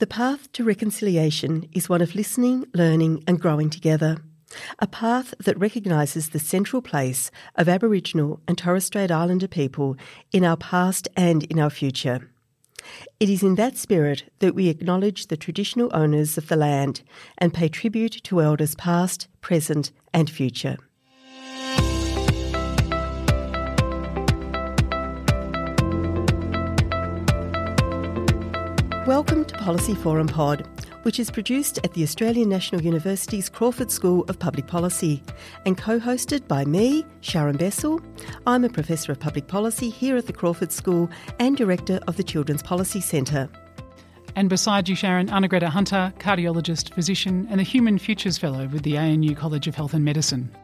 The path to reconciliation is one of listening, learning and growing together. A path that recognises the central place of Aboriginal and Torres Strait Islander people in our past and in our future. It is in that spirit that we acknowledge the traditional owners of the land and pay tribute to elders past, present and future. Welcome to Policy Forum Pod, which is produced at the Australian National University's Crawford School of Public Policy and co-hosted by me, Sharon Bessell. I'm a Professor of Public Policy here at the Crawford School and Director of the Children's Policy Centre. And beside you, Sharon, Arnagretta Hunter, cardiologist, physician and the Human Futures Fellow with the ANU College of Health and Medicine.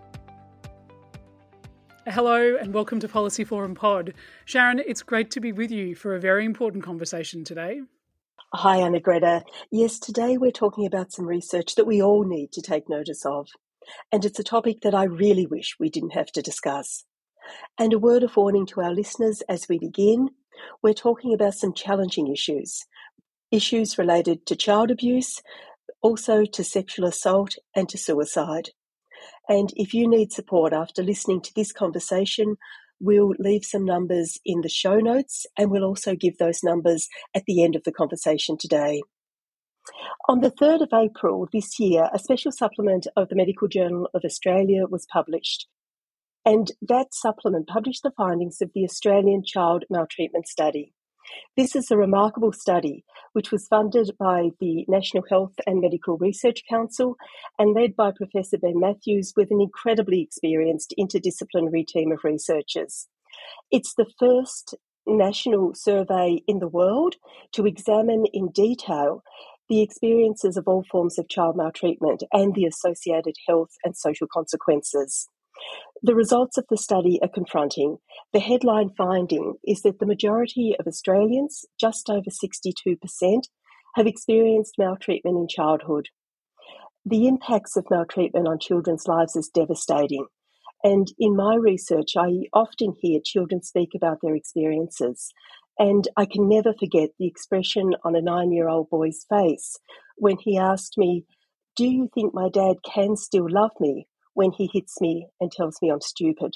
Hello and welcome to Policy Forum Pod. Sharon, it's great to be with you for a very important conversation today. Hi, Arnagretta. Yes, today we're talking about some research that we all need to take notice of. And it's a topic that I really wish we didn't have to discuss. And a word of warning to our listeners as we begin, we're talking about some challenging issues. Issues related to child abuse, also to sexual assault and to suicide. And if you need support after listening to this conversation, we'll leave some numbers in the show notes and we'll also give those numbers at the end of the conversation today. On the 3rd of April this year, a special supplement of the Medical Journal of Australia was published. And that supplement published the findings of the Australian Child Maltreatment Study. This is a remarkable study which was funded by the National Health and Medical Research Council and led by Professor Ben Matthews with an incredibly experienced interdisciplinary team of researchers. It's the first national survey in the world to examine in detail the experiences of all forms of child maltreatment and the associated health and social consequences. The results of the study are confronting. The headline finding is that the majority of Australians, just over 62%, have experienced maltreatment in childhood. The impacts of maltreatment on children's lives is devastating. And in my research, I often hear children speak about their experiences. And I can never forget the expression on a 9-year-old boy's face when he asked me, "Do you think my dad can still love me when he hits me and tells me I'm stupid?"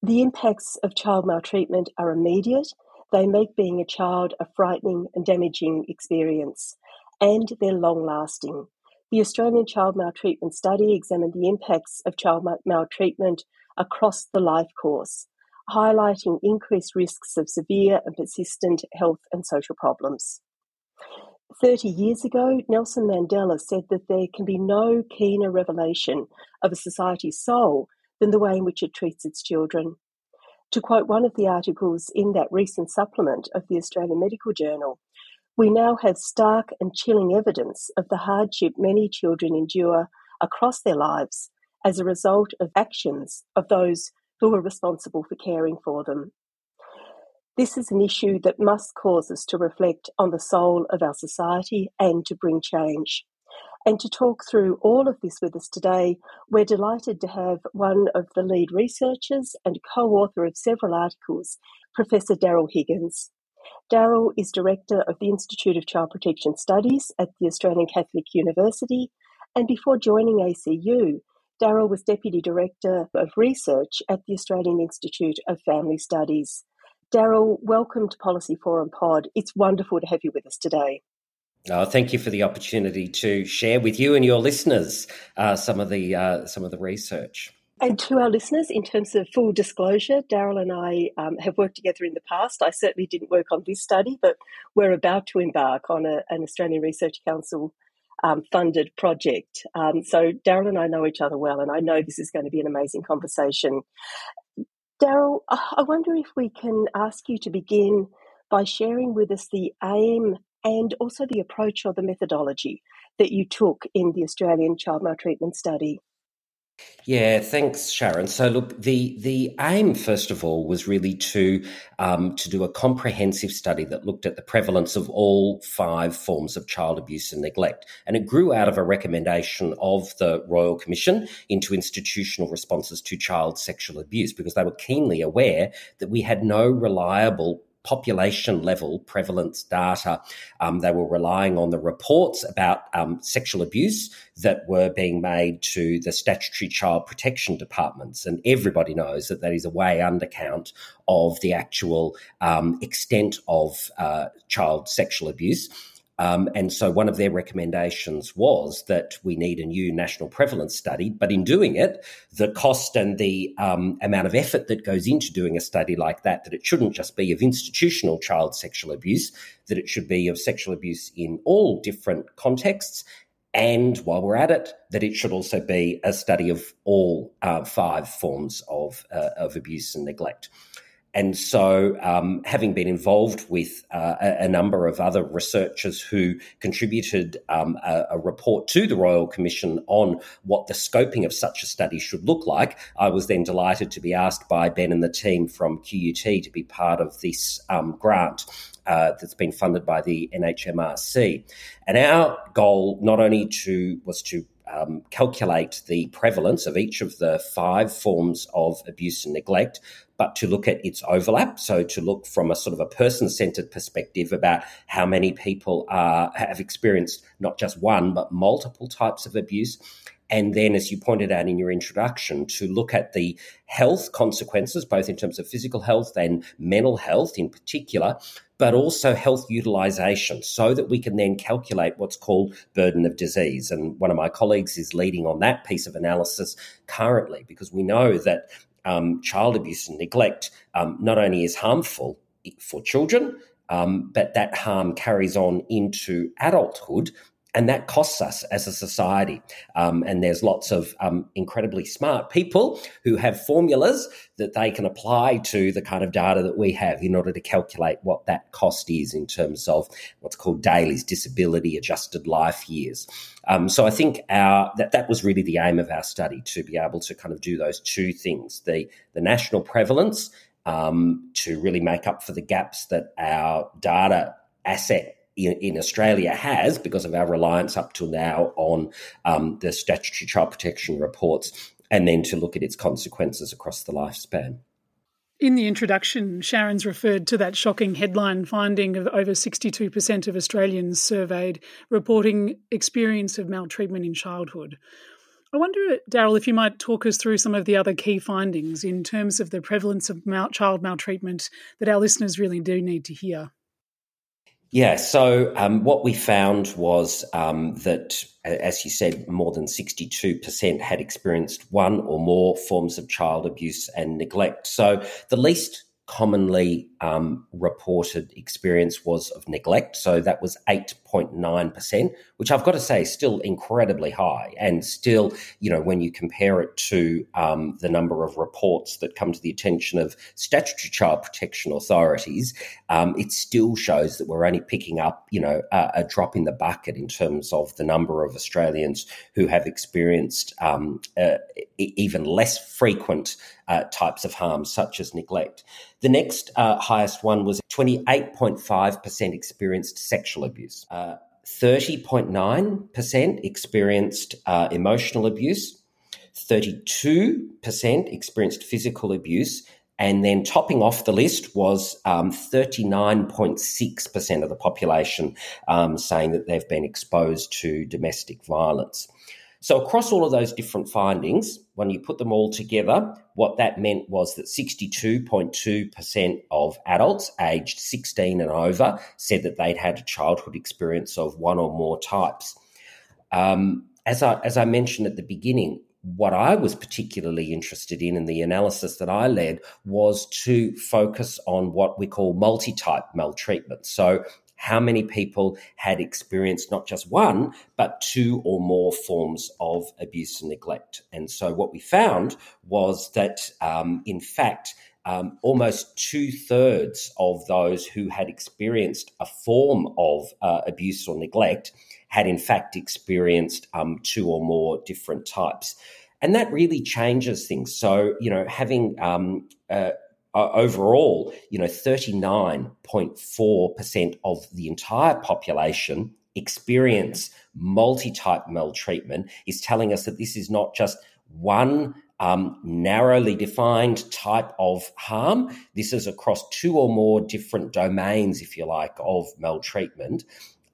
The impacts of child maltreatment are immediate. They make being a child a frightening and damaging experience, and they're long-lasting. The Australian Child Maltreatment Study examined the impacts of child maltreatment across the life course, highlighting increased risks of severe and persistent health and social problems. 30 years ago, Nelson Mandela said that there can be no keener revelation of a society's soul than the way in which it treats its children. To quote one of the articles in that recent supplement of the Australian Medical Journal, we now have stark and chilling evidence of the hardship many children endure across their lives as a result of actions of those who are responsible for caring for them. This is an issue that must cause us to reflect on the soul of our society and to bring change. And to talk through all of this with us today, we're delighted to have one of the lead researchers and co-author of several articles, Professor Daryl Higgins. Daryl is Director of the Institute of Child Protection Studies at the Australian Catholic University, and before joining ACU, Daryl was Deputy Director of Research at the Australian Institute of Family Studies. Daryl, welcome to Policy Forum Pod. It's wonderful to have you with us today. Oh, thank you for the opportunity to share with you and your listeners some of the research. And to our listeners, in terms of full disclosure, Daryl and I have worked together in the past. I certainly didn't work on this study, but we're about to embark on an Australian Research Council funded project. So Daryl and I know each other well, and I know this is going to be an amazing conversation. Daryl, I wonder if we can ask you to begin by sharing with us the aim and also the approach or the methodology that you took in the Australian Child Maltreatment Study. Yeah, thanks, Sharon. So look, the aim, first of all, was really to do a comprehensive study that looked at the prevalence of all five forms of child abuse and neglect. And it grew out of a recommendation of the Royal Commission into institutional responses to child sexual abuse, because they were keenly aware that we had no reliable population-level prevalence data. They were relying on the reports about sexual abuse that were being made to the statutory child protection departments. And everybody knows that that is a way undercount of the actual extent of child sexual abuse. And so one of their recommendations was that we need a new national prevalence study. But in doing it, the cost and the amount of effort that goes into doing a study like that, that it shouldn't just be of institutional child sexual abuse, that it should be of sexual abuse in all different contexts. And while we're at it, that it should also be a study of all five forms of abuse and neglect. And so having been involved with a number of other researchers who contributed a report to the Royal Commission on what the scoping of such a study should look like, I was then delighted to be asked by Ben and the team from QUT to be part of this grant that's been funded by the NHMRC. And our goal not only was to calculate the prevalence of each of the five forms of abuse and neglect, but to look at its overlap. So to look from a sort of a person-centred perspective about how many people have experienced not just one, but multiple types of abuse. And then, as you pointed out in your introduction, to look at the health consequences, both in terms of physical health and mental health in particular, but also health utilisation, so that we can then calculate what's called burden of disease. And one of my colleagues is leading on that piece of analysis currently, because we know that child abuse and neglect not only is harmful for children, but that harm carries on into adulthood. And that costs us as a society. And there's lots of incredibly smart people who have formulas that they can apply to the kind of data that we have in order to calculate what that cost is in terms of what's called dailies, disability adjusted life years. So I think that was really the aim of our study, to be able to kind of do those two things, the national prevalence to really make up for the gaps that our data asset in Australia has, because of our reliance up till now on the statutory child protection reports, and then to look at its consequences across the lifespan. In the introduction, Sharon's referred to that shocking headline finding of over 62% of Australians surveyed reporting experience of maltreatment in childhood. I wonder, Daryl, if you might talk us through some of the other key findings in terms of the prevalence of child maltreatment that our listeners really do need to hear. Yeah, so what we found was that, as you said, more than 62% had experienced one or more forms of child abuse and neglect. So the least commonly reported experience was of neglect. So that was 8.9%, which I've got to say is still incredibly high, and still, you know, when you compare it to the number of reports that come to the attention of statutory child protection authorities, it still shows that we're only picking up, you know, a drop in the bucket in terms of the number of Australians who have experienced even less frequent types of harm, such as neglect. The next highest one was 28.5% experienced sexual abuse, 30.9% experienced emotional abuse, 32% experienced physical abuse, and then topping off the list was 39.6% of the population saying that they've been exposed to domestic violence. So across all of those different findings, when you put them all together, what that meant was that 62.2% of adults aged 16 and over said that they'd had a childhood experience of one or more types. As I mentioned at the beginning, what I was particularly interested in the analysis that I led was to focus on what we call multi-type maltreatment. So how many people had experienced not just one, but two or more forms of abuse and neglect. And so what we found was that, in fact, almost 2/3 of those who had experienced a form of abuse or neglect had in fact experienced two or more different types. And that really changes things. So, you know, having overall, you know, 39.4% of the entire population experience multi-type maltreatment is telling us that this is not just one narrowly defined type of harm. This is across two or more different domains, if you like, of maltreatment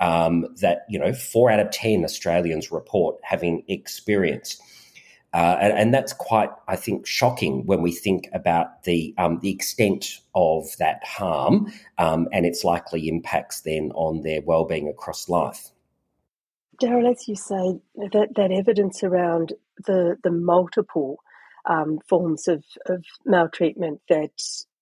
that, you know, 4 out of 10 Australians report having experienced. And that's quite, I think, shocking when we think about the extent of that harm and its likely impacts then on their wellbeing across life. Daryl, as you say, that evidence around the multiple forms of maltreatment that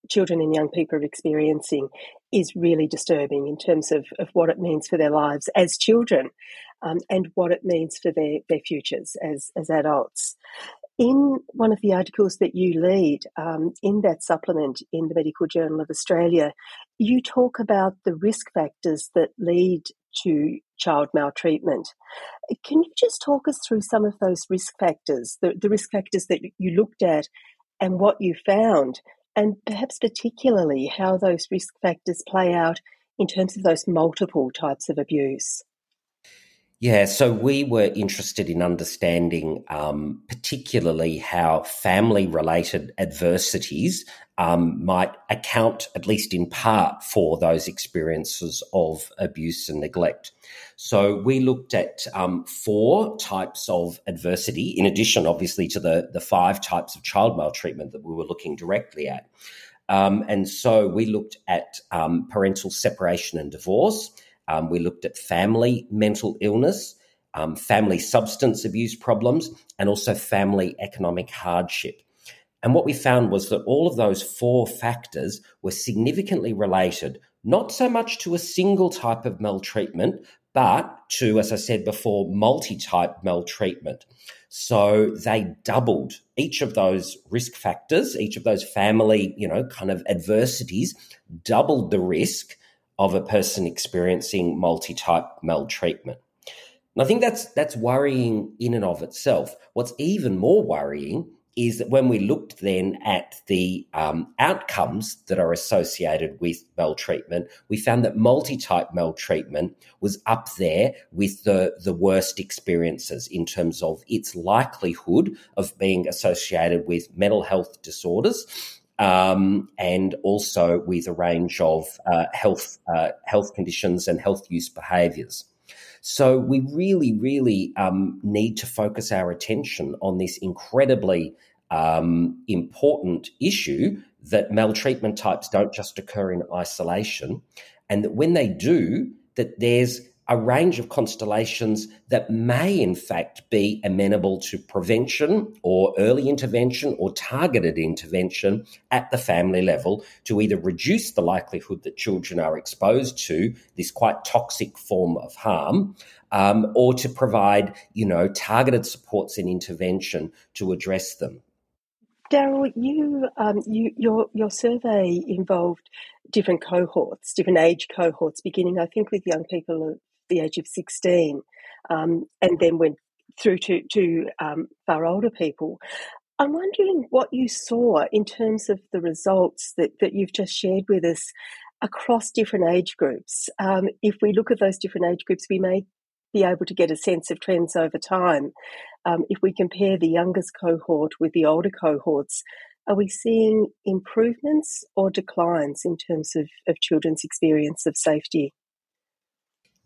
children and young people are experiencing is really disturbing in terms of what it means for their lives as children and what it means for their futures as adults. In one of the articles that you lead in that supplement in the Medical Journal of Australia, you talk about the risk factors that lead to child maltreatment. Can you just talk us through some of those risk factors, the risk factors that you looked at and what you found, and perhaps particularly how those risk factors play out in terms of those multiple types of abuse? Yeah, so we were interested in understanding particularly how family-related adversities might account, at least in part, for those experiences of abuse and neglect. So we looked at 4 types of adversity, in addition, obviously, to the 5 types of child maltreatment that we were looking directly at. And so we looked at parental separation and divorce. We looked at family mental illness, family substance abuse problems, and also family economic hardship. And what we found was that all of those 4 factors were significantly related, not so much to a single type of maltreatment, but to, as I said before, multi-type maltreatment. So they doubled each of those risk factors, each of those family, you know, kind of adversities, doubled the risk of a person experiencing multi-type maltreatment. And I think that's worrying in and of itself. What's even more worrying is that when we looked then at the outcomes that are associated with maltreatment, we found that multi-type maltreatment was up there with the worst experiences in terms of its likelihood of being associated with mental health disorders, and also with a range of health conditions and health use behaviours. So we really, really need to focus our attention on this incredibly important issue that maltreatment types don't just occur in isolation, and that when they do, that there's a range of constellations that may in fact be amenable to prevention or early intervention or targeted intervention at the family level to either reduce the likelihood that children are exposed to this quite toxic form of harm, or to provide, you know, targeted supports and intervention to address them. Daryl, your survey involved different cohorts, different age cohorts, beginning, I think, with young people the age of 16, and then went through to far older people. I'm wondering what you saw in terms of the results that you've just shared with us across different age groups. If we look at those different age groups, we may be able to get a sense of trends over time. If we compare the youngest cohort with the older cohorts, are we seeing improvements or declines in terms of children's experience of safety?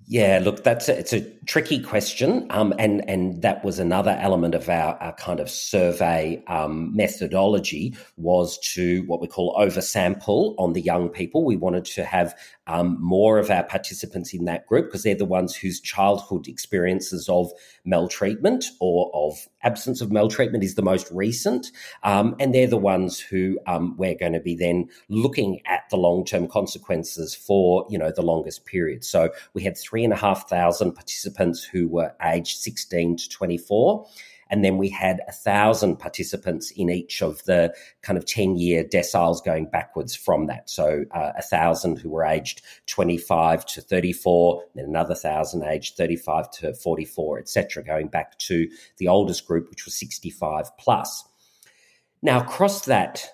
Yeah, look, it's a tricky question, and that was another element of our kind of survey methodology, was to what we call oversample on the young people. We wanted to have more of our participants in that group because they're the ones whose childhood experiences of maltreatment or of absence of maltreatment is the most recent, and they're the ones who we're going to be then looking at the long-term consequences for, you know, the longest period. So we had 3,500 participants who were aged 16 to 24, And then we had 1,000 participants in each of the kind of 10-year deciles going backwards from that. So 1,000 who were aged 25 to 34, then another 1,000 aged 35 to 44, etc., going back to the oldest group, which was 65 plus. Now, across that,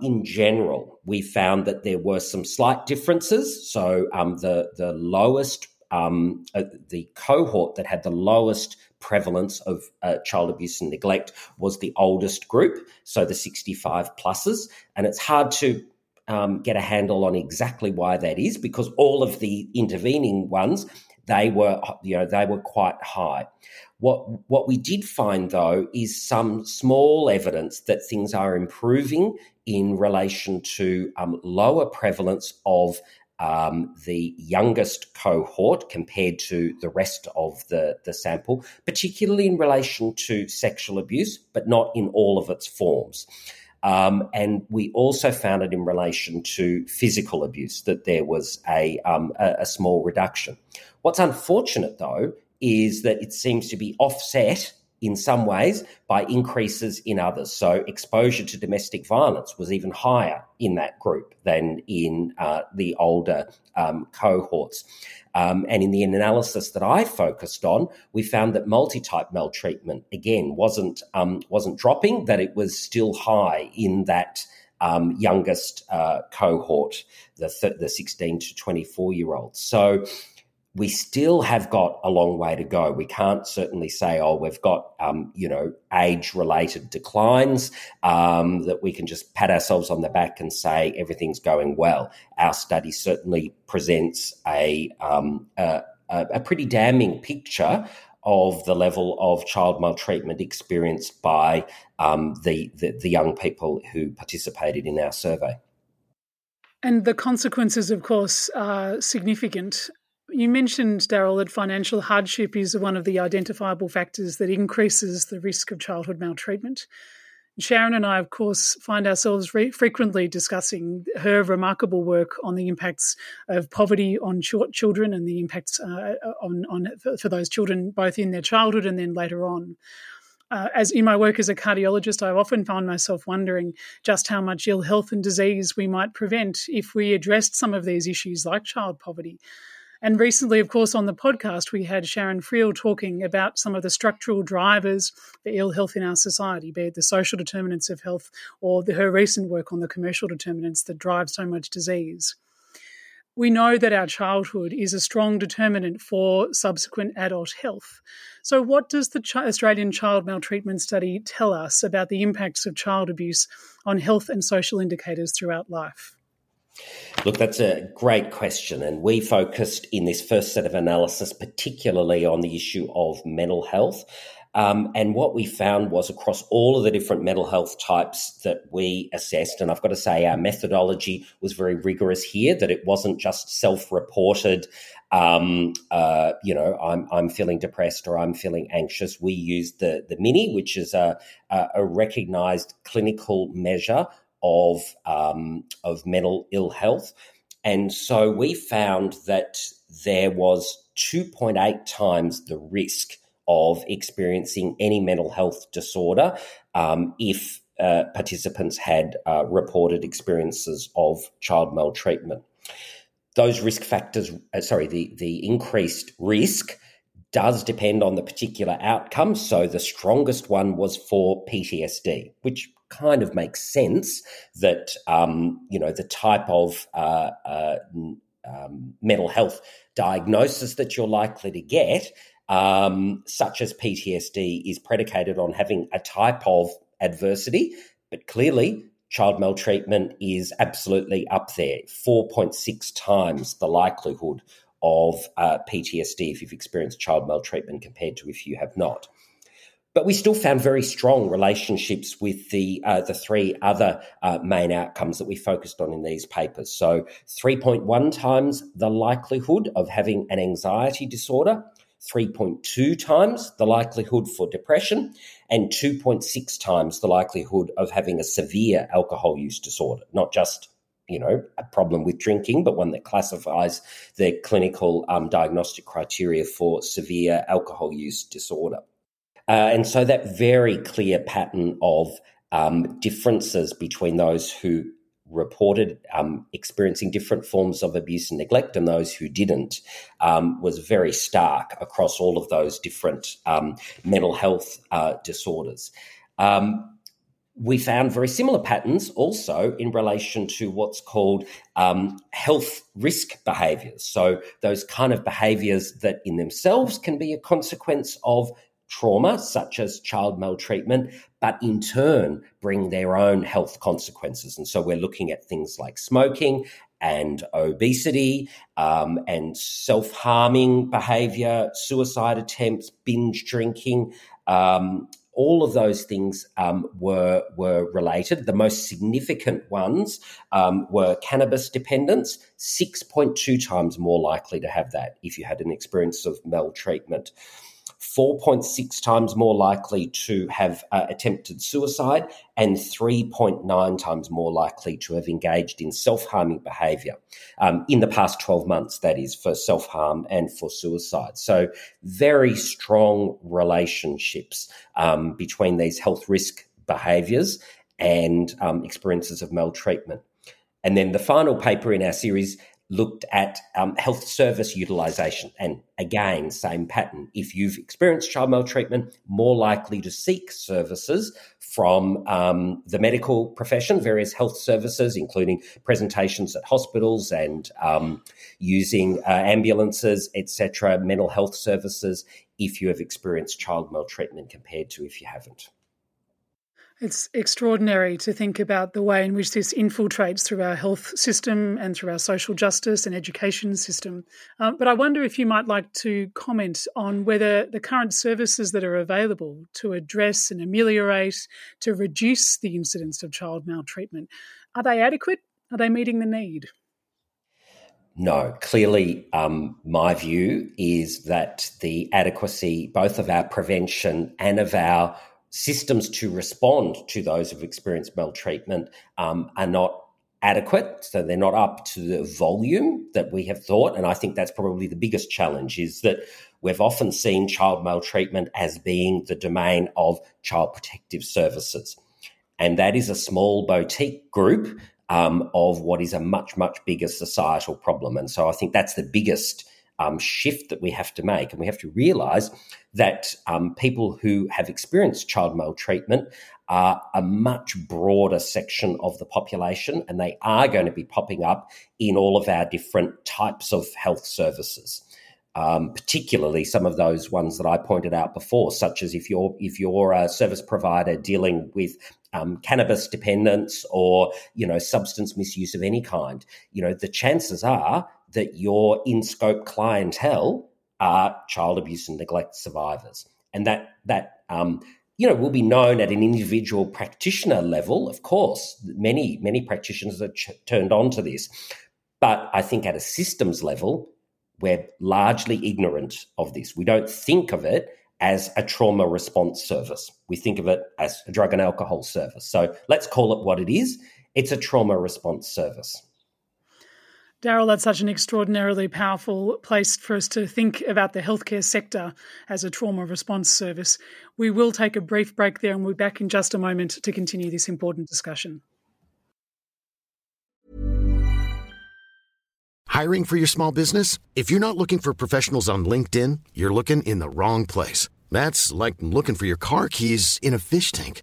in general, we found that there were some slight differences. So the lowest, the cohort that had the lowest prevalence of child abuse and neglect was the oldest group, so the 65 pluses. And it's hard to get a handle on exactly why that is, because all of the intervening ones, they were quite high. What we did find, though, is some small evidence that things are improving in relation to lower prevalence of the youngest cohort compared to the rest of the sample, particularly in relation to sexual abuse, but not in all of its forms. And we also found it in relation to physical abuse, that there was a small reduction. What's unfortunate, though, is that it seems to be offset in some ways by increases in others. So exposure to domestic violence was even higher in that group than in the older cohorts. And in the analysis that I focused on, we found that multi-type maltreatment, again, wasn't dropping, that it was still high in that youngest cohort, the 16 to 24-year-olds. So we still have got a long way to go. We can't certainly say, we've got, age-related declines that we can just pat ourselves on the back and say everything's going well. Our study certainly presents a pretty damning picture of the level of child maltreatment experienced by the young people who participated in our survey. And the consequences, of course, are significant. You mentioned, Daryl, that financial hardship is one of the identifiable factors that increases the risk of childhood maltreatment. Sharon and I, of course, find ourselves frequently discussing her remarkable work on the impacts of poverty on children and the impacts for those children both in their childhood and then later on. As in my work as a cardiologist, I've often found myself wondering just how much ill health and disease we might prevent if we addressed some of these issues like child poverty. And recently, of course, on the podcast, we had Sharon Friel talking about some of the structural drivers for ill health in our society, be it the social determinants of health or her recent work on the commercial determinants that drive so much disease. We know that our childhood is a strong determinant for subsequent adult health. So what does the Australian Child Maltreatment Study tell us about the impacts of child abuse on health and social indicators throughout life? Look, that's a great question, and we focused in this first set of analysis particularly on the issue of mental health, and what we found was across all of the different mental health types that we assessed, and I've got to say our methodology was very rigorous here, that it wasn't just self-reported, I'm feeling depressed or I'm feeling anxious. We used the MINI, which is a recognised clinical measure of mental ill health. And so we found that there was 2.8 times the risk of experiencing any mental health disorder if participants had reported experiences of child maltreatment. Those risk factors, the increased risk does depend on the particular outcome. So the strongest one was for PTSD, which kind of makes sense that, the type of mental health diagnosis that you're likely to get, such as PTSD, is predicated on having a type of adversity. But clearly, child maltreatment is absolutely up there, 4.6 times the likelihood of PTSD if you've experienced child maltreatment compared to if you have not. But we still found very strong relationships with the three other main outcomes that we focused on in these papers. So 3.1 times the likelihood of having an anxiety disorder, 3.2 times the likelihood for depression, and 2.6 times the likelihood of having a severe alcohol use disorder, not just a problem with drinking, but one that classifies their clinical diagnostic criteria for severe alcohol use disorder. And so that very clear pattern of differences between those who reported experiencing different forms of abuse and neglect and those who didn't was very stark across all of those different mental health disorders. We found very similar patterns also in relation to what's called health risk behaviours. So those kind of behaviours that in themselves can be a consequence of trauma, such as child maltreatment, but in turn bring their own health consequences. And so we're looking at things like smoking and obesity and self-harming behaviour, suicide attempts, binge drinking. All of those things were related. The most significant ones were cannabis dependence, 6.2 times more likely to have that if you had an experience of maltreatment, 4.6 times more likely to have attempted suicide, and 3.9 times more likely to have engaged in self-harming behaviour in the past 12 months, that is, for self-harm and for suicide. So very strong relationships between these health risk behaviours and experiences of maltreatment. And then the final paper in our series looked at health service utilisation, and again, same pattern. If you've experienced child maltreatment, more likely to seek services from the medical profession, various health services, including presentations at hospitals and using ambulances, etc., mental health services, if you have experienced child maltreatment compared to if you haven't. It's extraordinary to think about the way in which this infiltrates through our health system and through our social justice and education system. But I wonder if you might like to comment on whether the current services that are available to address and ameliorate, to reduce the incidence of child maltreatment, are they adequate? Are they meeting the need? No, clearly my view is that the adequacy both of our prevention and of our systems to respond to those who've experienced maltreatment are not adequate, so they're not up to the volume that we have thought, and I think that's probably the biggest challenge, is that we've often seen child maltreatment as being the domain of child protective services, and that is a small boutique group of what is a much, much bigger societal problem. And so I think that's the biggest shift that we have to make. And we have to realise that people who have experienced child maltreatment are a much broader section of the population, and they are going to be popping up in all of our different types of health services, particularly some of those ones that I pointed out before, such as if you're a service provider dealing with cannabis dependence or, substance misuse of any kind, the chances are that your in-scope clientele are child abuse and neglect survivors. And that will be known at an individual practitioner level, of course. Many, many practitioners are turned on to this. But I think at a systems level, we're largely ignorant of this. We don't think of it as a trauma response service. We think of it as a drug and alcohol service. So let's call it what it is. It's a trauma response service. Daryl, that's such an extraordinarily powerful place for us to think about the healthcare sector as a trauma response service. We will take a brief break there and we'll be back in just a moment to continue this important discussion. Hiring for your small business? If you're not looking for professionals on LinkedIn, you're looking in the wrong place. That's like looking for your car keys in a fish tank.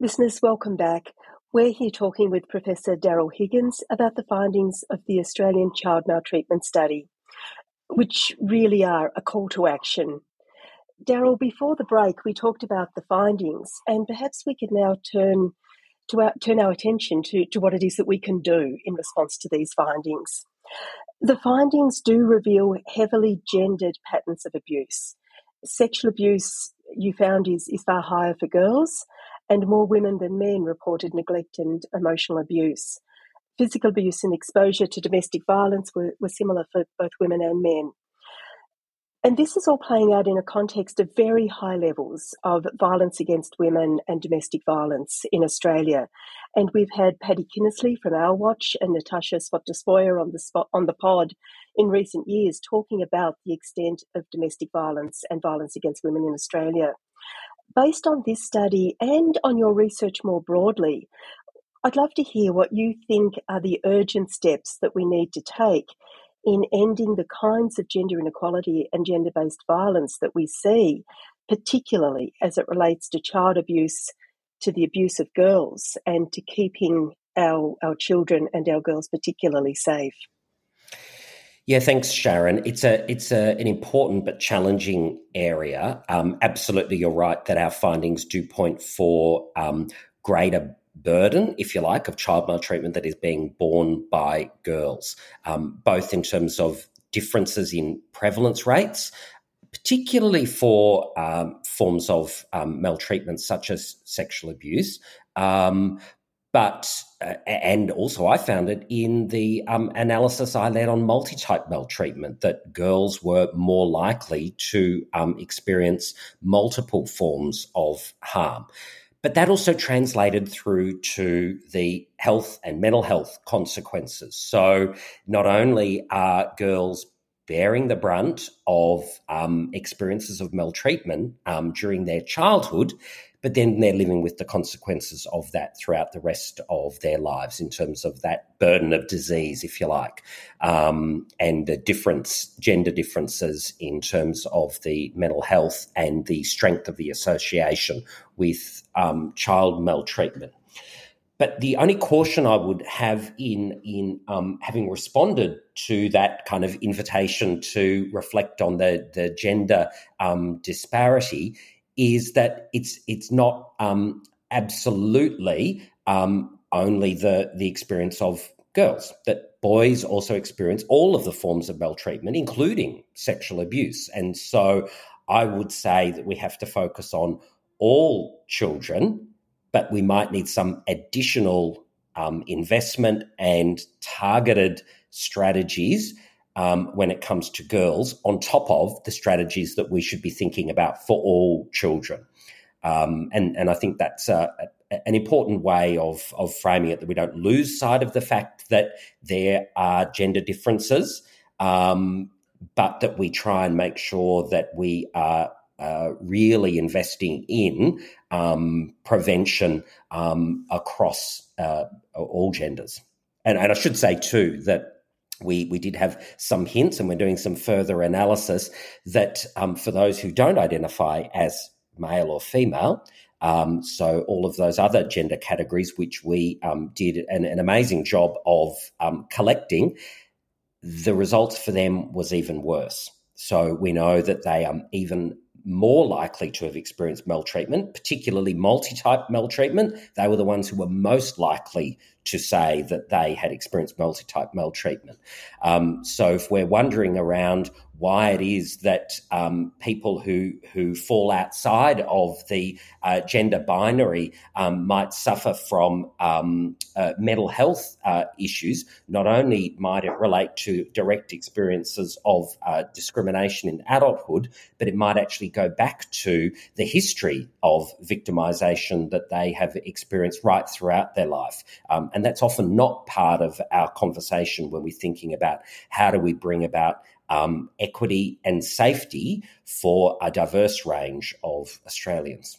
Listeners, welcome back. We're here talking with Professor Daryl Higgins about the findings of the Australian Child Maltreatment Study, which really are a call to action. Daryl, before the break, we talked about the findings, and perhaps we could now turn our attention to what it is that we can do in response to these findings. The findings do reveal heavily gendered patterns of abuse. Sexual abuse, you found, is far higher for girls, and more women than men reported neglect and emotional abuse. Physical abuse and exposure to domestic violence were similar for both women and men. And this is all playing out in a context of very high levels of violence against women and domestic violence in Australia. And we've had Paddy Kinnisley from Our Watch and Natasha Stott Despoja on the pod in recent years talking about the extent of domestic violence and violence against women in Australia. Based on this study and on your research more broadly, I'd love to hear what you think are the urgent steps that we need to take in ending the kinds of gender inequality and gender-based violence that we see, particularly as it relates to child abuse, to the abuse of girls, and to keeping our children and our girls particularly safe. Yeah, thanks, Sharon. It's an important but challenging area. Absolutely, you're right that our findings do point for greater burden, if you like, of child maltreatment that is being borne by girls, both in terms of differences in prevalence rates, particularly for forms of maltreatment such as sexual abuse, and also I found it in the analysis I led on multi-type maltreatment, that girls were more likely to experience multiple forms of harm. But that also translated through to the health and mental health consequences. So not only are girls bearing the brunt of experiences of maltreatment during their childhood, but then they're living with the consequences of that throughout the rest of their lives in terms of that burden of disease, if you like, and the gender differences in terms of the mental health and the strength of the association with child maltreatment. But the only caution I would have in having responded to that kind of invitation to reflect on the gender disparity is that it's not absolutely only the experience of girls, that boys also experience all of the forms of maltreatment, including sexual abuse. And so I would say that we have to focus on all children, but we might need some additional investment and targeted strategies when it comes to girls, on top of the strategies that we should be thinking about for all children. And I think that's an important way of framing it, that we don't lose sight of the fact that there are gender differences, but that we try and make sure that we are really investing in prevention across all genders. And I should say too that we did have some hints, and we're doing some further analysis that for those who don't identify as male or female, so all of those other gender categories, which we did an amazing job of collecting, the results for them was even worse. So we know that they are even more likely to have experienced maltreatment, particularly multi-type maltreatment. They were the ones who were most likely to say that they had experienced multi-type maltreatment. So if we're wondering around why it is that people who fall outside of the gender binary might suffer from mental health issues, not only might it relate to direct experiences of discrimination in adulthood, but it might actually go back to the history of victimisation that they have experienced right throughout their life. And that's often not part of our conversation when we're thinking about how do we bring about equity and safety for a diverse range of Australians.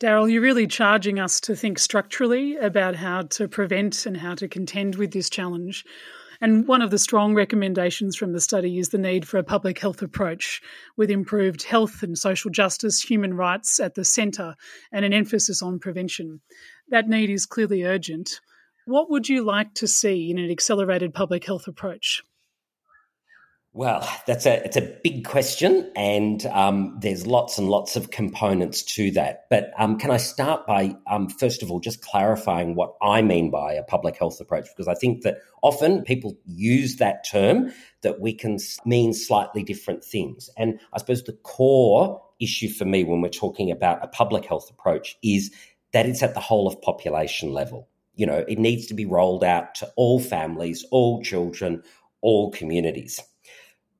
Daryl, you're really charging us to think structurally about how to prevent and how to contend with this challenge. And one of the strong recommendations from the study is the need for a public health approach with improved health and social justice, human rights at the centre, and an emphasis on prevention. That need is clearly urgent. What would you like to see in an accelerated public health approach? Well, it's a big question, and there's lots and lots of components to that. But can I start by, first of all, just clarifying what I mean by a public health approach? Because I think that often people use that term that we can mean slightly different things. And I suppose the core issue for me when we're talking about a public health approach is that it's at the whole of population level. You know, it needs to be rolled out to all families, all children, all communities.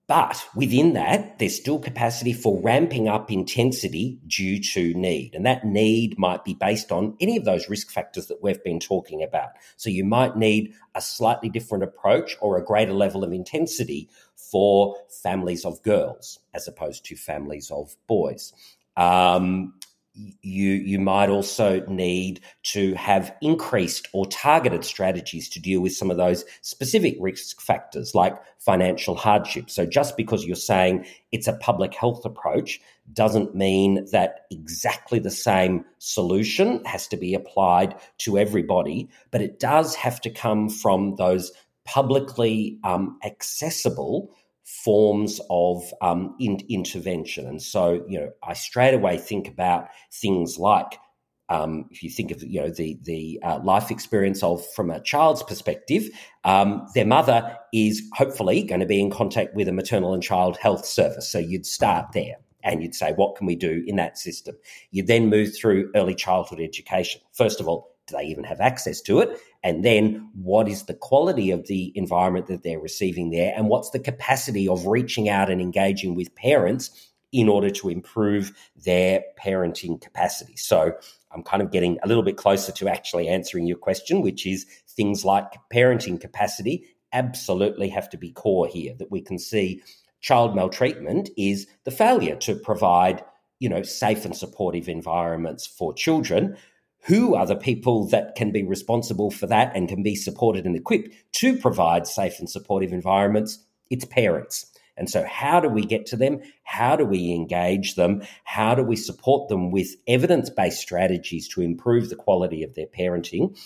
But within that, there's still capacity for ramping up intensity due to need. And that need might be based on any of those risk factors that we've been talking about. So you might need a slightly different approach or a greater level of intensity for families of girls as opposed to families of boys. You might also need to have increased or targeted strategies to deal with some of those specific risk factors like financial hardship. So just because you're saying it's a public health approach doesn't mean that exactly the same solution has to be applied to everybody, but it does have to come from those publicly accessible forms of intervention. And so, you know, I straight away think about things like, if you think of, you know, the life experience of, from a child's perspective, their mother is hopefully going to be in contact with a maternal and child health service. So you'd start there and you'd say, what can we do in that system? You then move through early childhood education. First of all, do they even have access to it? And then what is the quality of the environment that they're receiving there? And what's the capacity of reaching out and engaging with parents in order to improve their parenting capacity? So I'm kind of getting a little bit closer to actually answering your question, which is things like parenting capacity absolutely have to be core here, that we can see child maltreatment is the failure to provide, you know, safe and supportive environments for children. Who are the people that can be responsible for that and can be supported and equipped to provide safe and supportive environments? It's parents. And so how do we get to them? How do we engage them? How do we support them with evidence-based strategies to improve the quality of their parenting?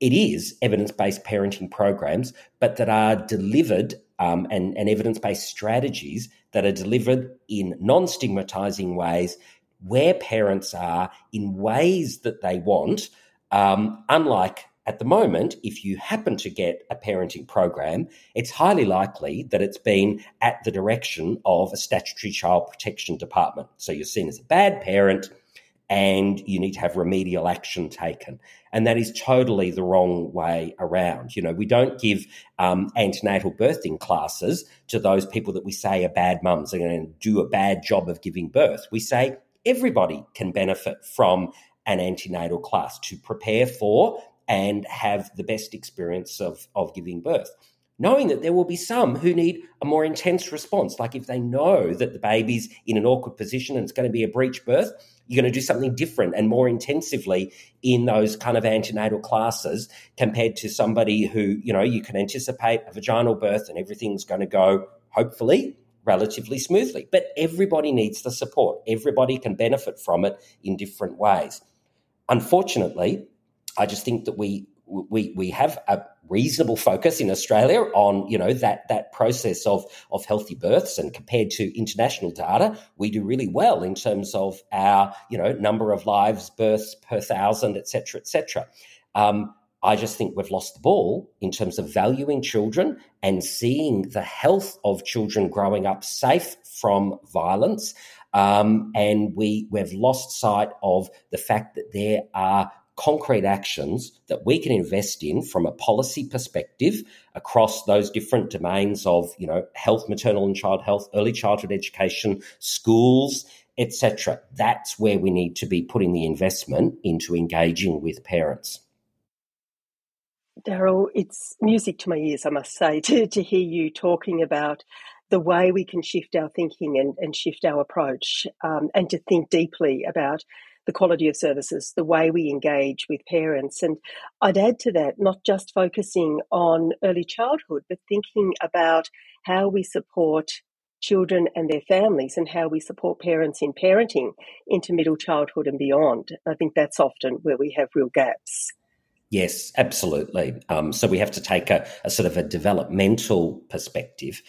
It is evidence-based parenting programs, but that are delivered and evidence-based strategies that are delivered in non-stigmatizing ways where parents are in ways that they want, unlike at the moment, if you happen to get a parenting program, it's highly likely that it's been at the direction of a statutory child protection department. So you're seen as a bad parent and you need to have remedial action taken. And that is totally the wrong way around. You know, we don't give antenatal birthing classes to those people that we say are bad mums and are going to do a bad job of giving birth. We say, everybody can benefit from an antenatal class to prepare for and have the best experience of giving birth, knowing that there will be some who need a more intense response. Like if they know that the baby's in an awkward position and it's going to be a breech birth, you're going to do something different and more intensively in those kind of antenatal classes compared to somebody who, you know, you can anticipate a vaginal birth and everything's going to go, hopefully, relatively smoothly. But everybody needs the support. Everybody can benefit from it in different ways. Unfortunately, I just think that we have a reasonable focus in Australia on, you know, that process of healthy births, and compared to international data, we do really well in terms of our, you know, number of lives, births per thousand, et cetera, et cetera. I just think we've lost the ball in terms of valuing children and seeing the health of children growing up safe from violence. And we've lost sight of the fact that there are concrete actions that we can invest in from a policy perspective across those different domains of, you know, health, maternal and child health, early childhood education, schools, et cetera. That's where we need to be putting the investment into engaging with parents. Daryl, it's music to my ears, I must say, to hear you talking about the way we can shift our thinking and shift our approach, and to think deeply about the quality of services, the way we engage with parents. And I'd add to that, not just focusing on early childhood, but thinking about how we support children and their families and how we support parents in parenting into middle childhood and beyond. I think that's often where we have real gaps. Yes, absolutely. So we have to take a sort of a developmental perspective.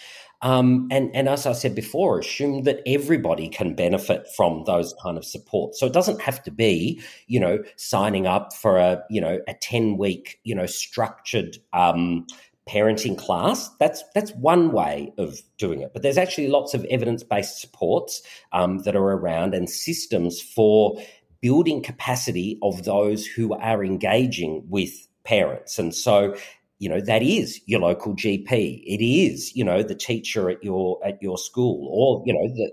And as I said before, assume that everybody can benefit from those kind of support. So it doesn't have to be, you know, signing up for a 10-week, structured parenting class. That's one way of doing it. But there's actually lots of evidence-based supports that are around, and systems for building capacity of those who are engaging with parents. And so, that is your local GP. It is, the teacher at your school, or,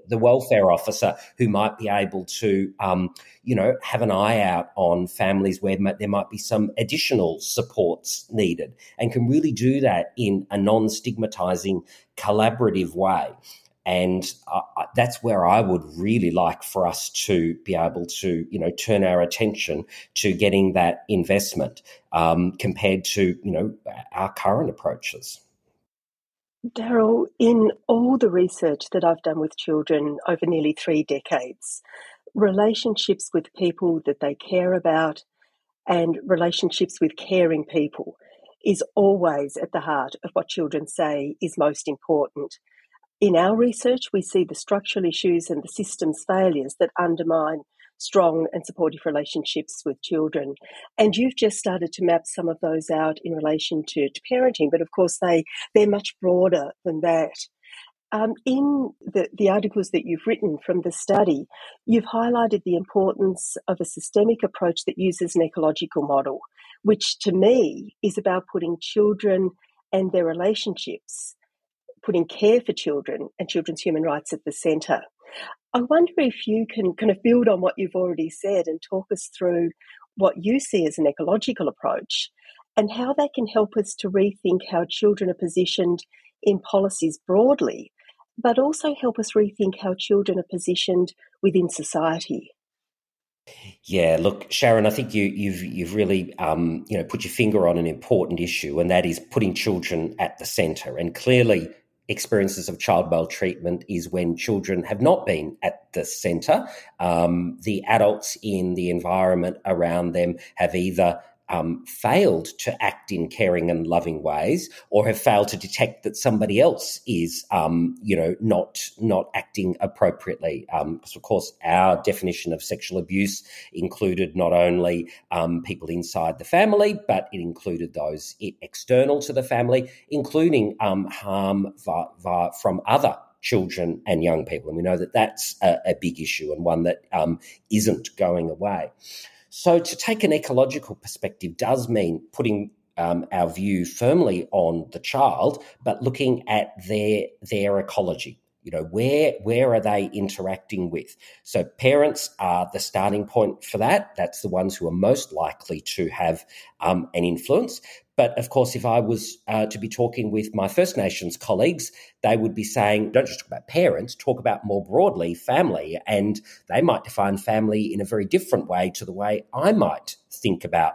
the welfare officer who might be able to, have an eye out on families where there might be some additional supports needed, and can really do that in a non-stigmatizing, collaborative way. And that's where I would really like for us to be able to, turn our attention to getting that investment compared to, our current approaches. Daryl, in all the research that I've done with children over nearly 3 decades, relationships with people that they care about and relationships with caring people is always at the heart of what children say is most important. In our research, we see the structural issues and the systems failures that undermine strong and supportive relationships with children. And you've just started to map some of those out in relation to parenting, but of course they're much broader than that. In the articles that you've written from the study, you've highlighted the importance of a systemic approach that uses an ecological model, which to me is about putting children and their relationships, putting care for children and children's human rights at the centre. I wonder if you can kind of build on what you've already said and talk us through what you see as an ecological approach and how that can help us to rethink how children are positioned in policies broadly, but also help us rethink how children are positioned within society. Yeah, look, Sharon, I think you've really put your finger on an important issue, and that is putting children at the centre. And clearly, experiences of child maltreatment is when children have not been at the centre. The adults in the environment around them have either failed to act in caring and loving ways, or have failed to detect that somebody else is, not acting appropriately. Because of course, our definition of sexual abuse included not only people inside the family, but it included those external to the family, including harm from other children and young people. And we know that that's a big issue, and one that isn't going away. So to take an ecological perspective does mean putting our view firmly on the child, but looking at their ecology. Where are they interacting with? So parents are the starting point for that. That's the ones who are most likely to have an influence. But of course, if I was to be talking with my First Nations colleagues, they would be saying, don't just talk about parents, talk about more broadly family. And they might define family in a very different way to the way I might think about,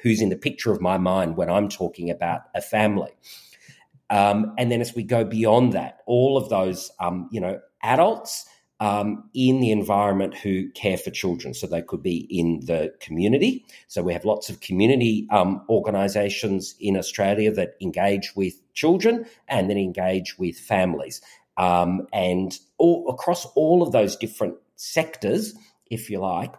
who's in the picture of my mind when I'm talking about a family. And then as we go beyond that, all of those, adults in the environment who care for children. So they could be in the community. So we have lots of community organisations in Australia that engage with children and then engage with families. And across all of those different sectors, if you like,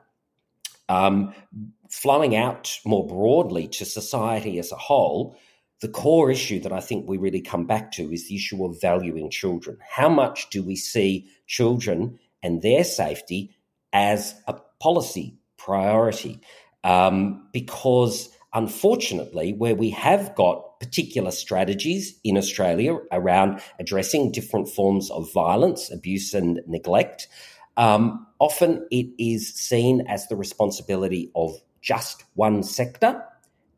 flowing out more broadly to society as a whole, the core issue that I think we really come back to is the issue of valuing children. How much do we see children and their safety as a policy priority? Because unfortunately, where we have got particular strategies in Australia around addressing different forms of violence, abuse and neglect, often it is seen as the responsibility of just one sector,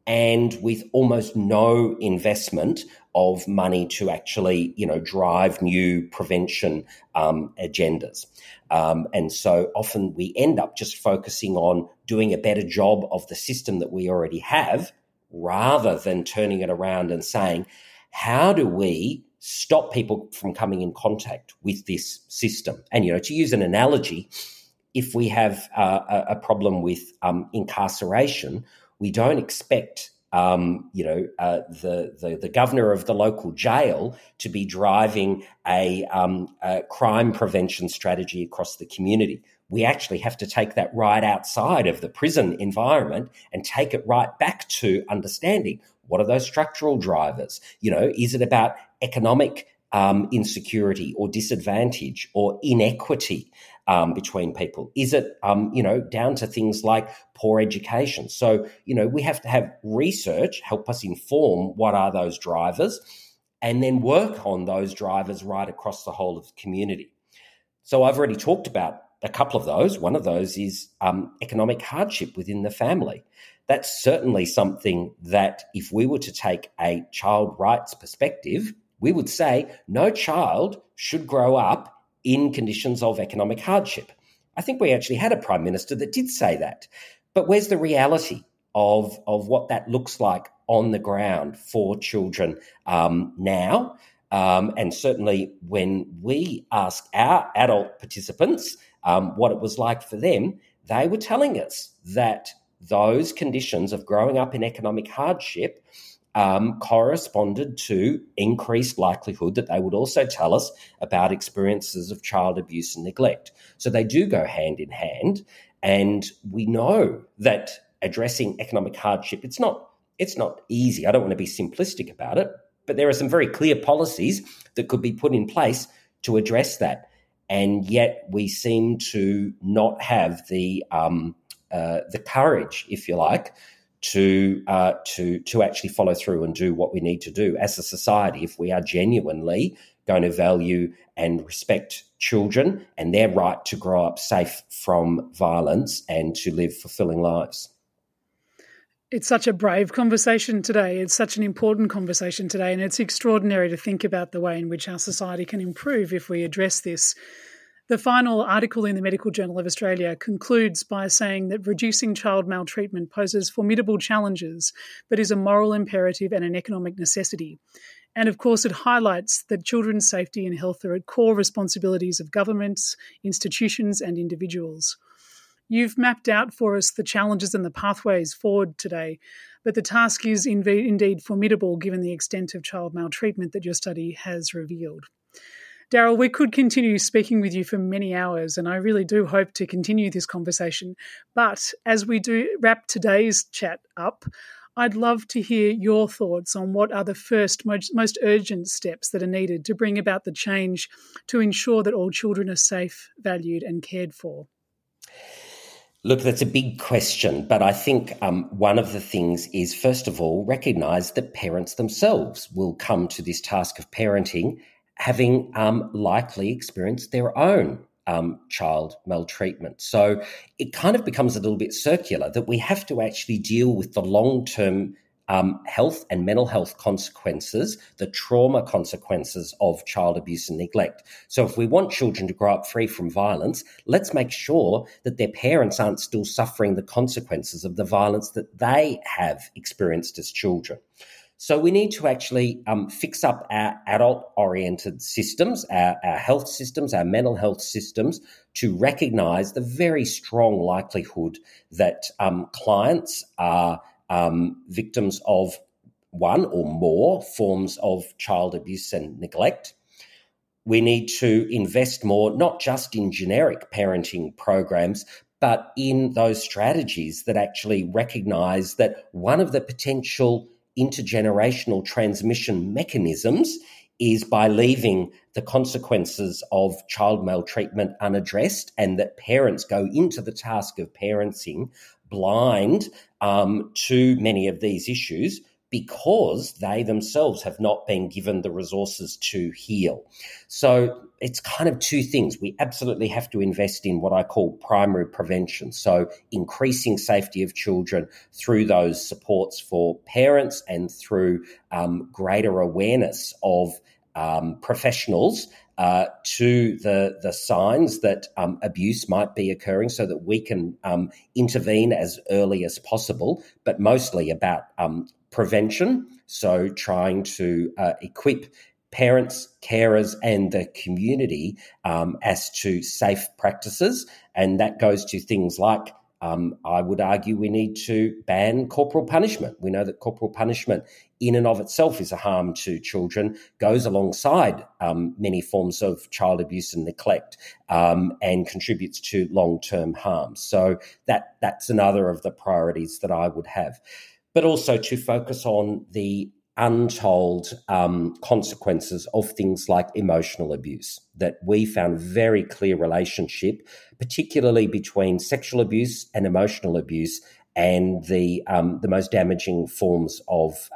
and with almost no investment of money to actually, you know, drive new prevention agendas. And so often we end up just focusing on doing a better job of the system that we already have, rather than turning it around and saying, how do we stop people from coming in contact with this system? And, you know, to use an analogy, if we have a problem with incarceration, we don't expect, the governor of the local jail to be driving a crime prevention strategy across the community. We actually have to take that right outside of the prison environment and take it right back to understanding what are those structural drivers. You know, is it about economic insecurity or disadvantage or inequity between people? Is it, down to things like poor education? So, you know, we have to have research help us inform what are those drivers and then work on those drivers right across the whole of the community. So I've already talked about a couple of those. One of those is economic hardship within the family. That's certainly something that if we were to take a child rights perspective, we would say no child should grow up in conditions of economic hardship. I think we actually had a Prime Minister that did say that. But where's the reality of what that looks like on the ground for children now? And certainly when we ask our adult participants what it was like for them, they were telling us that those conditions of growing up in economic hardship corresponded to increased likelihood that they would also tell us about experiences of child abuse and neglect. So they do go hand in hand. And we know that addressing economic hardship, it's not easy. I don't want to be simplistic about it, but there are some very clear policies that could be put in place to address that. And yet we seem to not have the courage, if you like, to actually follow through and do what we need to do as a society if we are genuinely going to value and respect children and their right to grow up safe from violence and to live fulfilling lives. It's such a brave conversation today. It's such an important conversation today, and it's extraordinary to think about the way in which our society can improve if we address this. The final article in the Medical Journal of Australia concludes by saying that reducing child maltreatment poses formidable challenges, but is a moral imperative and an economic necessity. And of course, it highlights that children's safety and health are at core responsibilities of governments, institutions, and individuals. You've mapped out for us the challenges and the pathways forward today, but the task is indeed formidable given the extent of child maltreatment that your study has revealed. Daryl, we could continue speaking with you for many hours, and I really do hope to continue this conversation. But as we do wrap today's chat up, I'd love to hear your thoughts on what are the first, most urgent steps that are needed to bring about the change to ensure that all children are safe, valued, and cared for. Look, that's a big question, but I think one of the things is, first of all, recognise that parents themselves will come to this task of parenting having likely experienced their own child maltreatment. So it kind of becomes a little bit circular that we have to actually deal with the long-term health and mental health consequences, the trauma consequences of child abuse and neglect. So if we want children to grow up free from violence, let's make sure that their parents aren't still suffering the consequences of the violence that they have experienced as children. So we need to actually fix up our adult-oriented systems, our health systems, our mental health systems, to recognise the very strong likelihood that clients are victims of one or more forms of child abuse and neglect. We need to invest more, not just in generic parenting programs, but in those strategies that actually recognise that one of the potential intergenerational transmission mechanisms is by leaving the consequences of child maltreatment unaddressed, and that parents go into the task of parenting blind to many of these issues because they themselves have not been given the resources to heal. So it's kind of two things. We absolutely have to invest in what I call primary prevention, so increasing safety of children through those supports for parents and through greater awareness of professionals to the signs that abuse might be occurring so that we can intervene as early as possible, but mostly about prevention, so trying to equip parents, carers and the community as to safe practices. And that goes to things like I would argue we need to ban corporal punishment. We know that corporal punishment in and of itself is a harm to children, goes alongside many forms of child abuse and neglect and contributes to long-term harm. So that's another of the priorities that I would have. But also to focus on the untold consequences of things like emotional abuse, that we found very clear relationship, particularly between sexual abuse and emotional abuse and the most damaging forms of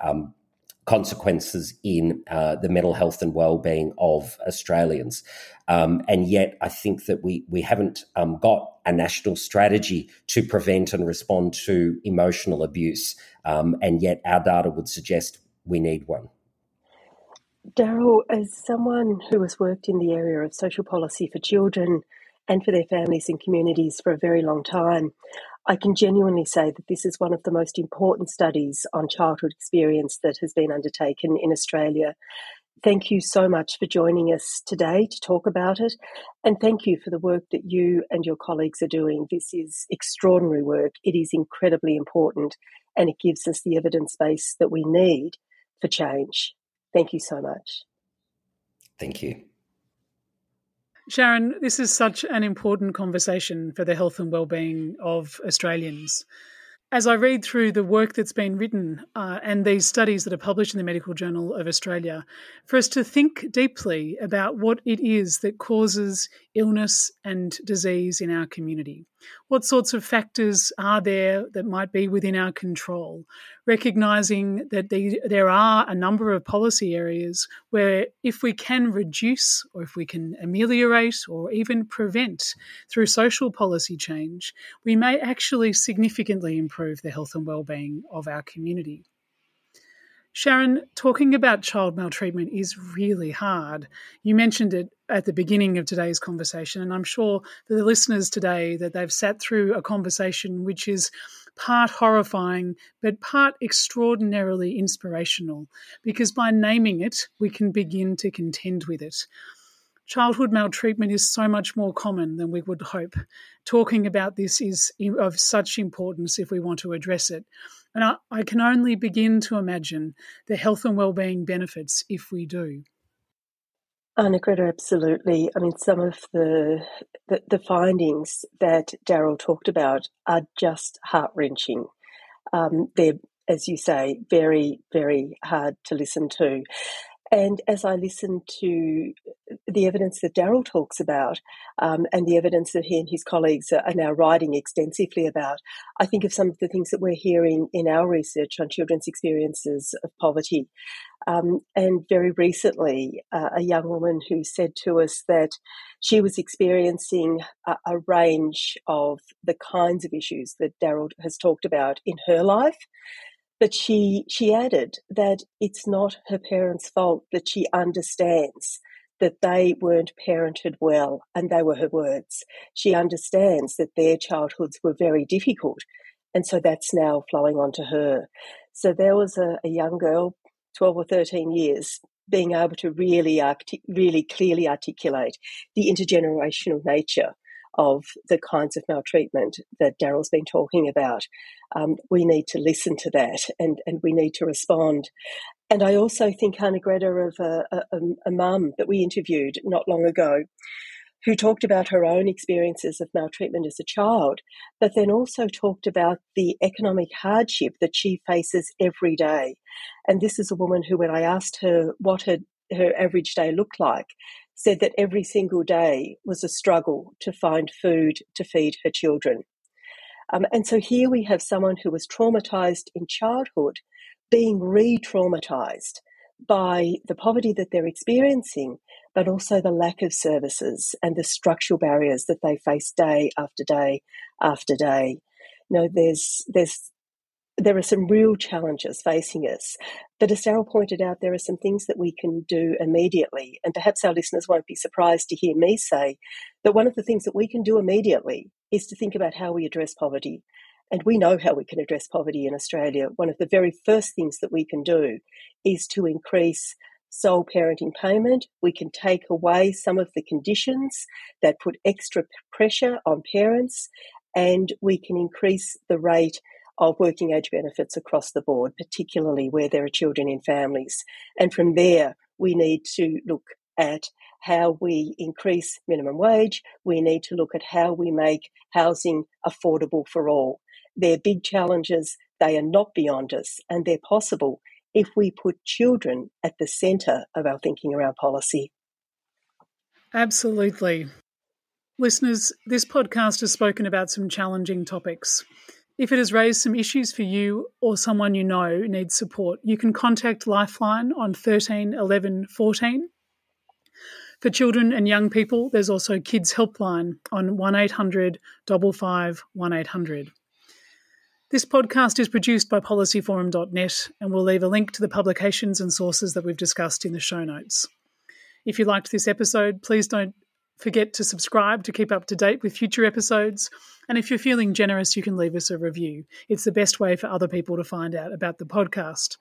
consequences in the mental health and well-being of Australians. And yet I think that we haven't got a national strategy to prevent and respond to emotional abuse. And yet our data would suggest we need one. Daryl, as someone who has worked in the area of social policy for children and for their families and communities for a very long time, I can genuinely say that this is one of the most important studies on childhood experience that has been undertaken in Australia. Thank you so much for joining us today to talk about it, and thank you for the work that you and your colleagues are doing. This is extraordinary work. It is incredibly important, and it gives us the evidence base that we need for change. Thank you so much. Thank you. Sharon, this is such an important conversation for the health and well-being of Australians. As I read through the work that's been written and these studies that are published in the Medical Journal of Australia, for us to think deeply about what it is that causes illness and disease in our community. What sorts of factors are there that might be within our control? Recognising that there are a number of policy areas where if we can reduce or if we can ameliorate or even prevent through social policy change, we may actually significantly improve the health and well-being of our community. Sharon, talking about child maltreatment is really hard. You mentioned it at the beginning of today's conversation, and I'm sure for the listeners today that they've sat through a conversation which is part horrifying, but part extraordinarily inspirational, because by naming it, we can begin to contend with it. Childhood maltreatment is so much more common than we would hope. Talking about this is of such importance if we want to address it. And I can only begin to imagine the health and well-being benefits if we do. Arnagretta, absolutely. I mean, some of the findings that Daryl talked about are just heart-wrenching. They're, as you say, very, very hard to listen to. And as I listened to the evidence that Daryl talks about and the evidence that he and his colleagues are now writing extensively about, I think of some of the things that we're hearing in our research on children's experiences of poverty. And very recently, a young woman who said to us that she was experiencing a range of the kinds of issues that Daryl has talked about in her life. But she added that it's not her parents' fault, that she understands that they weren't parented well, and they were her words. She understands that their childhoods were very difficult, and so that's now flowing onto her. So there was a young girl, 12 or 13 years, being able to really clearly articulate the intergenerational nature of the kinds of maltreatment that Daryl's been talking about. We need to listen to that and we need to respond. And I also think, Arnagretta, of a mum that we interviewed not long ago who talked about her own experiences of maltreatment as a child, but then also talked about the economic hardship that she faces every day. And this is a woman who, when I asked her what her average day looked like, said that every single day was a struggle to find food to feed her children. And so here we have someone who was traumatised in childhood being re-traumatised by the poverty that they're experiencing, but also the lack of services and the structural barriers that they face day after day after day. You know, there are some real challenges facing us. But as Daryl pointed out, there are some things that we can do immediately. And perhaps our listeners won't be surprised to hear me say that one of the things that we can do immediately is to think about how we address poverty. And we know how we can address poverty in Australia. One of the very first things that we can do is to increase sole parenting payment. We can take away some of the conditions that put extra pressure on parents, and we can increase the rate of working age benefits across the board, particularly where there are children in families. And from there, we need to look at how we increase minimum wage. We need to look at how we make housing affordable for all. They're big challenges. They are not beyond us, and they're possible if we put children at the centre of our thinking around policy. Absolutely. Listeners, this podcast has spoken about some challenging topics. If it has raised some issues for you or someone you know needs support, you can contact Lifeline on 13 11 14. For children and young people, there's also Kids Helpline on 1800 55 1800. This podcast is produced by policyforum.net, and we'll leave a link to the publications and sources that we've discussed in the show notes. If you liked this episode, please don't forget to subscribe to keep up to date with future episodes. And if you're feeling generous, you can leave us a review. It's the best way for other people to find out about the podcast.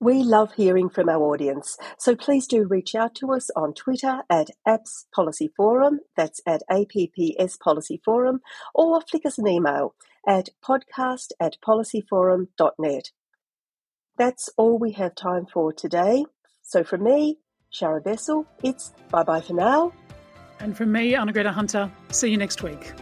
We love hearing from our audience, so please do reach out to us on Twitter at @APPsPolicyForum, that's at APPsPolicyForum, or flick us an email at podcast@policyforum.net. That's all we have time for today. So from me, Sharon Bessell, it's bye-bye for now. And from me, Arnagretta Hunter, see you next week.